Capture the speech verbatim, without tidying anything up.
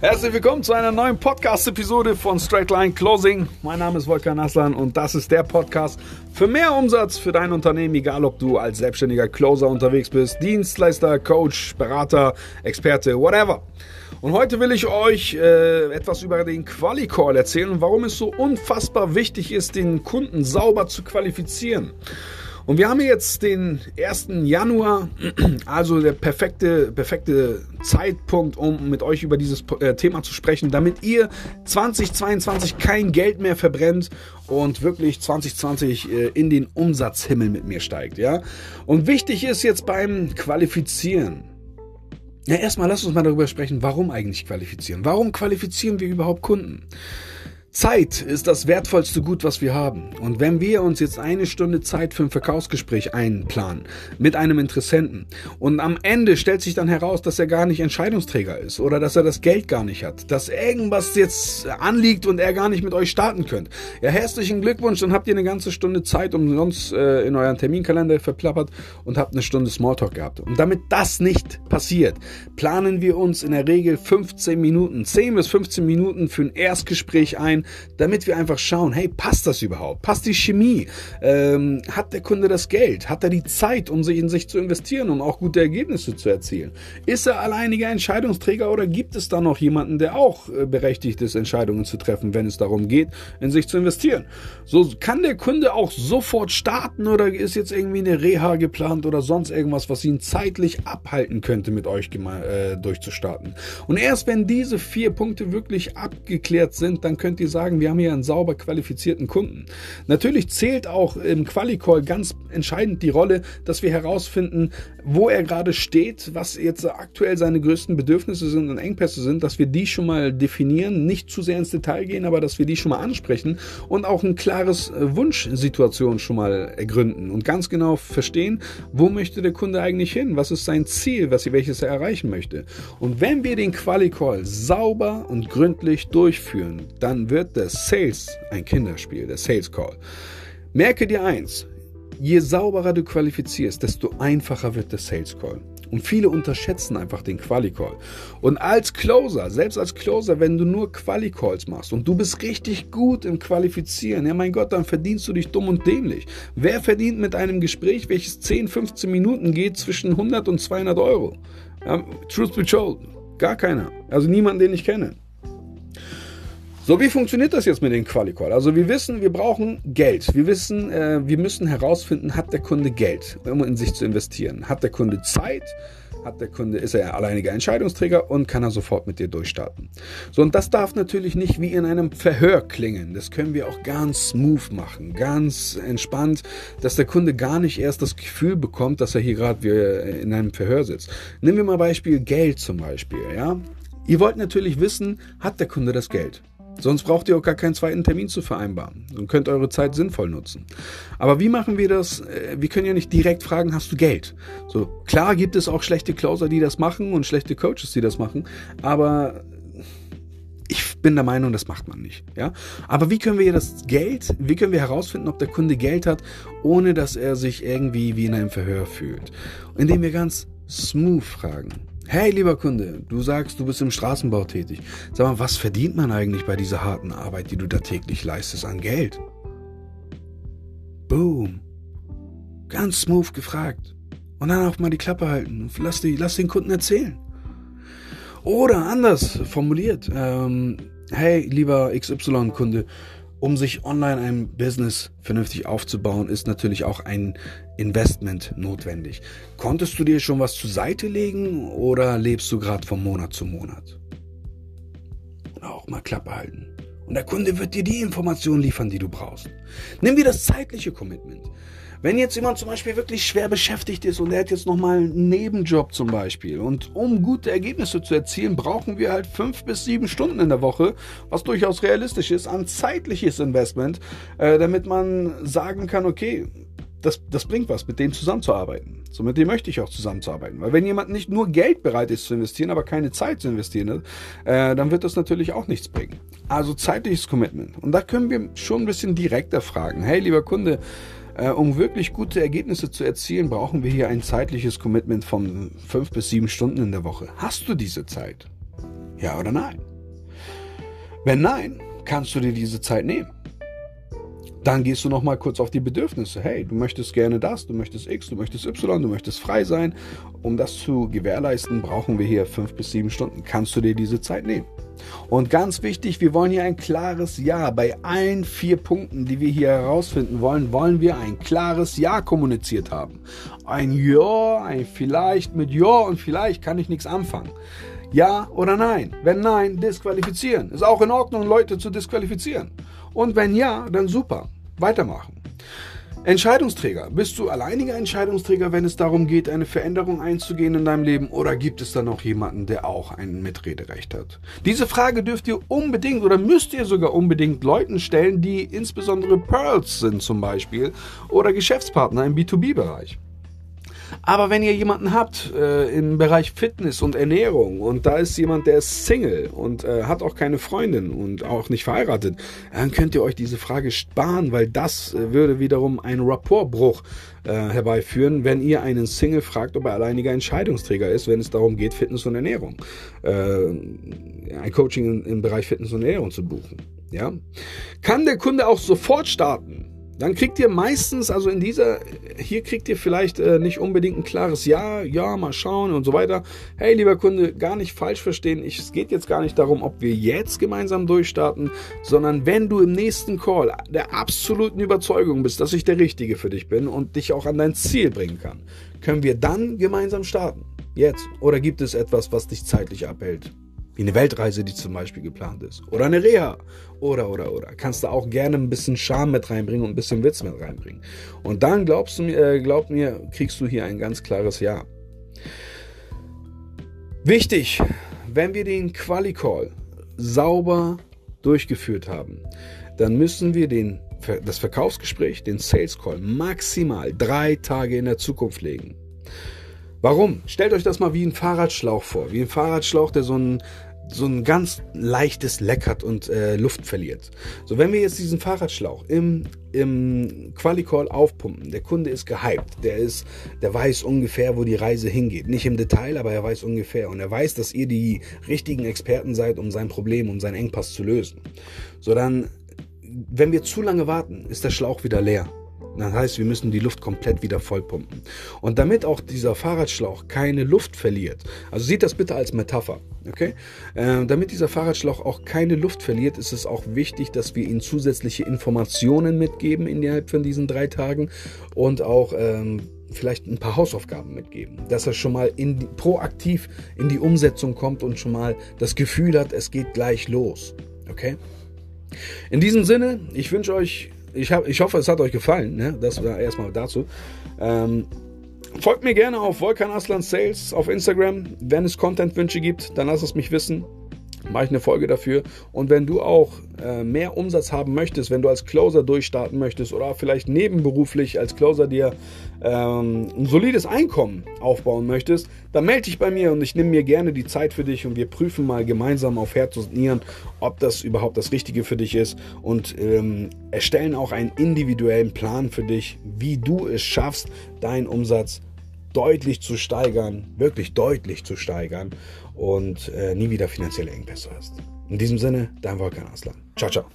Herzlich willkommen zu einer neuen Podcast-Episode von Straight Line Closing. Mein Name ist Volkan Aslan und das ist der Podcast für mehr Umsatz für dein Unternehmen, egal ob du als selbstständiger Closer unterwegs bist, Dienstleister, Coach, Berater, Experte, whatever. Und heute will ich euch äh, etwas über den Quali-Call erzählen und warum es so unfassbar wichtig ist, den Kunden sauber zu qualifizieren. Und wir haben jetzt den ersten Januar, also der perfekte, perfekte Zeitpunkt, um mit euch über dieses Thema zu sprechen, damit ihr zweitausendzweiundzwanzig kein Geld mehr verbrennt und wirklich zweitausendzwanzig in den Umsatzhimmel mit mir steigt. Ja? Und wichtig ist jetzt beim Qualifizieren. Ja, erstmal lasst uns mal darüber sprechen, warum eigentlich qualifizieren? Warum qualifizieren wir überhaupt Kunden? Zeit ist das wertvollste Gut, was wir haben. Und wenn wir uns jetzt eine Stunde Zeit für ein Verkaufsgespräch einplanen mit einem Interessenten und am Ende stellt sich dann heraus, dass er gar nicht Entscheidungsträger ist oder dass er das Geld gar nicht hat, dass irgendwas jetzt anliegt und er gar nicht mit euch starten könnt. Ja, herzlichen Glückwunsch, dann habt ihr eine ganze Stunde Zeit umsonst äh, in euren Terminkalender verplappert und habt eine Stunde Smalltalk gehabt. Und damit das nicht passiert, planen wir uns in der Regel fünfzehn Minuten, zehn bis fünfzehn Minuten für ein Erstgespräch ein, damit wir einfach schauen, hey, passt das überhaupt? Passt die Chemie? Ähm, hat der Kunde das Geld? Hat er die Zeit, um sich in sich zu investieren, um auch gute Ergebnisse zu erzielen? Ist er alleiniger Entscheidungsträger oder gibt es da noch jemanden, der auch berechtigt ist, Entscheidungen zu treffen, wenn es darum geht, in sich zu investieren? So kann der Kunde auch sofort starten oder ist jetzt irgendwie eine Reha geplant oder sonst irgendwas, was ihn zeitlich abhalten könnte, mit euch äh, durchzustarten. Und erst wenn diese vier Punkte wirklich abgeklärt sind, dann könnt ihr sagen, wir haben hier einen sauber qualifizierten Kunden. Natürlich zählt auch im Quali-Call ganz entscheidend die Rolle, dass wir herausfinden, wo er gerade steht, was jetzt aktuell seine größten Bedürfnisse sind und Engpässe sind, dass wir die schon mal definieren, nicht zu sehr ins Detail gehen, aber dass wir die schon mal ansprechen und auch ein klares Wunschsituation schon mal ergründen und ganz genau verstehen, wo möchte der Kunde eigentlich hin, was ist sein Ziel, was, welches er erreichen möchte. Und wenn wir den Quali-Call sauber und gründlich durchführen, dann wird der Sales ein Kinderspiel, der Sales Call. Merke dir eins, je sauberer du qualifizierst, desto einfacher wird der Sales Call. Und viele unterschätzen einfach den Quali-Call. Und als Closer, selbst als Closer, wenn du nur Quali-Calls machst und du bist richtig gut im Qualifizieren, ja mein Gott, dann verdienst du dich dumm und dämlich. Wer verdient mit einem Gespräch, welches zehn, fünfzehn Minuten geht, zwischen hundert und zweihundert Euro? Ja, truth be told, gar keiner. Also niemand, den ich kenne. So, wie funktioniert das jetzt mit dem Quali-Call? Also wir wissen, wir brauchen Geld. Wir wissen, äh, wir müssen herausfinden, hat der Kunde Geld, um in sich zu investieren? Hat der Kunde Zeit? Hat der Kunde, ist er alleiniger Entscheidungsträger und kann er sofort mit dir durchstarten. So, und das darf natürlich nicht wie in einem Verhör klingen. Das können wir auch ganz smooth machen, ganz entspannt, dass der Kunde gar nicht erst das Gefühl bekommt, dass er hier gerade in einem Verhör sitzt. Nehmen wir mal Beispiel Geld zum Beispiel. Ja? Ihr wollt natürlich wissen, hat der Kunde das Geld? Sonst braucht ihr auch gar keinen zweiten Termin zu vereinbaren und könnt eure Zeit sinnvoll nutzen. Aber wie machen wir das? Wir können ja nicht direkt fragen, hast du Geld? So, klar gibt es auch schlechte Closer, die das machen und schlechte Coaches, die das machen, aber ich bin der Meinung, das macht man nicht. Ja? Aber wie können wir das Geld, wie können wir herausfinden, ob der Kunde Geld hat, ohne dass er sich irgendwie wie in einem Verhör fühlt? Indem wir ganz smooth fragen. Hey, lieber Kunde, du sagst, du bist im Straßenbau tätig. Sag mal, was verdient man eigentlich bei dieser harten Arbeit, die du da täglich leistest, an Geld? Boom. Ganz smooth gefragt. Und dann auch mal die Klappe halten und lass, die, lass den Kunden erzählen. Oder anders formuliert. Ähm, hey, lieber X Y-Kunde, um sich online ein Business vernünftig aufzubauen, ist natürlich auch ein Investment notwendig. Konntest du dir schon was zur Seite legen oder lebst du gerade von Monat zu Monat? Und auch mal Klappe halten. Und der Kunde wird dir die Informationen liefern, die du brauchst. Nimm dir das zeitliche Commitment. Wenn jetzt jemand zum Beispiel wirklich schwer beschäftigt ist und er hat jetzt nochmal einen Nebenjob zum Beispiel und um gute Ergebnisse zu erzielen, brauchen wir halt fünf bis sieben Stunden in der Woche, was durchaus realistisch ist, an zeitliches Investment, äh, damit man sagen kann, okay, Das, das bringt was, mit dem zusammenzuarbeiten. So, mit dem möchte ich auch zusammenzuarbeiten. Weil wenn jemand nicht nur Geld bereit ist zu investieren, aber keine Zeit zu investieren, äh, dann wird das natürlich auch nichts bringen. Also zeitliches Commitment. Und da können wir schon ein bisschen direkter fragen. Hey, lieber Kunde, äh, um wirklich gute Ergebnisse zu erzielen, brauchen wir hier ein zeitliches Commitment von fünf bis sieben Stunden in der Woche. Hast du diese Zeit? Ja oder nein? Wenn nein, kannst du dir diese Zeit nehmen. Dann gehst du nochmal kurz auf die Bedürfnisse. Hey, du möchtest gerne das, du möchtest X, du möchtest Y, du möchtest frei sein. Um das zu gewährleisten, brauchen wir hier fünf bis sieben Stunden. Kannst du dir diese Zeit nehmen? Und ganz wichtig, wir wollen hier ein klares Ja. Bei allen vier Punkten, die wir hier herausfinden wollen, wollen wir ein klares Ja kommuniziert haben. Ein Ja, ein Vielleicht mit Ja und Vielleicht kann ich nichts anfangen. Ja oder nein? Wenn nein, disqualifizieren. Ist auch in Ordnung, Leute zu disqualifizieren. Und wenn ja, dann super. Weitermachen. Entscheidungsträger. Bist du alleiniger Entscheidungsträger, wenn es darum geht, eine Veränderung einzugehen in deinem Leben? Oder gibt es da noch jemanden, der auch ein Mitrederecht hat? Diese Frage dürft ihr unbedingt oder müsst ihr sogar unbedingt Leuten stellen, die insbesondere Pearls sind zum Beispiel oder Geschäftspartner im B zwei B-Bereich. Aber wenn ihr jemanden habt äh, im Bereich Fitness und Ernährung und da ist jemand, der ist Single und äh, hat auch keine Freundin und auch nicht verheiratet, dann könnt ihr euch diese Frage sparen, weil das äh, würde wiederum einen Rapportbruch äh, herbeiführen, wenn ihr einen Single fragt, ob er alleiniger Entscheidungsträger ist, wenn es darum geht, Fitness und Ernährung, äh, ein Coaching im, im Bereich Fitness und Ernährung zu buchen. Ja? Kann der Kunde auch sofort starten? Dann kriegt ihr meistens, also in dieser, hier kriegt ihr vielleicht äh, nicht unbedingt ein klares Ja, ja, mal schauen und so weiter. Hey, lieber Kunde, gar nicht falsch verstehen. Ich, es geht jetzt gar nicht darum, ob wir jetzt gemeinsam durchstarten, sondern wenn du im nächsten Call der absoluten Überzeugung bist, dass ich der Richtige für dich bin und dich auch an dein Ziel bringen kann, können wir dann gemeinsam starten. Jetzt. Oder gibt es etwas, was dich zeitlich abhält? Wie eine Weltreise, die zum Beispiel geplant ist. Oder eine Reha. Oder, oder, oder. Kannst du auch gerne ein bisschen Charme mit reinbringen und ein bisschen Witz mit reinbringen. Und dann, glaubst du, äh, glaub mir, kriegst du hier ein ganz klares Ja. Wichtig, wenn wir den Quali-Call sauber durchgeführt haben, dann müssen wir den, das Verkaufsgespräch, den Sales-Call maximal drei Tage in der Zukunft legen. Warum? Stellt euch das mal wie ein Fahrradschlauch vor. Wie ein Fahrradschlauch, der so ein, so ein ganz leichtes Leck hat und äh, Luft verliert. So, wenn wir jetzt diesen Fahrradschlauch im, im Quali-Call aufpumpen, der Kunde ist gehypt, der, ist, der weiß ungefähr, wo die Reise hingeht. Nicht im Detail, aber er weiß ungefähr. Und er weiß, dass ihr die richtigen Experten seid, um sein Problem, um seinen Engpass zu lösen. So, dann, wenn wir zu lange warten, ist der Schlauch wieder leer. Das heißt, wir müssen die Luft komplett wieder vollpumpen. Und damit auch dieser Fahrradschlauch keine Luft verliert, also seht das bitte als Metapher, okay? Äh, damit dieser Fahrradschlauch auch keine Luft verliert, ist es auch wichtig, dass wir ihnen zusätzliche Informationen mitgeben innerhalb von diesen drei Tagen und auch ähm, vielleicht ein paar Hausaufgaben mitgeben, dass er schon mal in die, proaktiv in die Umsetzung kommt und schon mal das Gefühl hat, es geht gleich los, okay? In diesem Sinne, ich wünsche euch... Ich, hab, ich hoffe, es hat euch gefallen. Ne? Das war erstmal dazu. Ähm, folgt mir gerne auf Volkan Aslan Sales auf Instagram. Wenn es Contentwünsche gibt, dann lasst es mich wissen. Mache ich eine Folge dafür. Und wenn du auch äh, mehr Umsatz haben möchtest, wenn du als Closer durchstarten möchtest oder vielleicht nebenberuflich als Closer dir ähm, ein solides Einkommen aufbauen möchtest, dann melde dich bei mir und ich nehme mir gerne die Zeit für dich und wir prüfen mal gemeinsam auf Herz und Nieren, ob das überhaupt das Richtige für dich ist und ähm, erstellen auch einen individuellen Plan für dich, wie du es schaffst, deinen Umsatz deutlich zu steigern, wirklich deutlich zu steigern und äh, nie wieder finanzielle Engpässe hast. In diesem Sinne, dein Volkan Aslan. Ciao, ciao.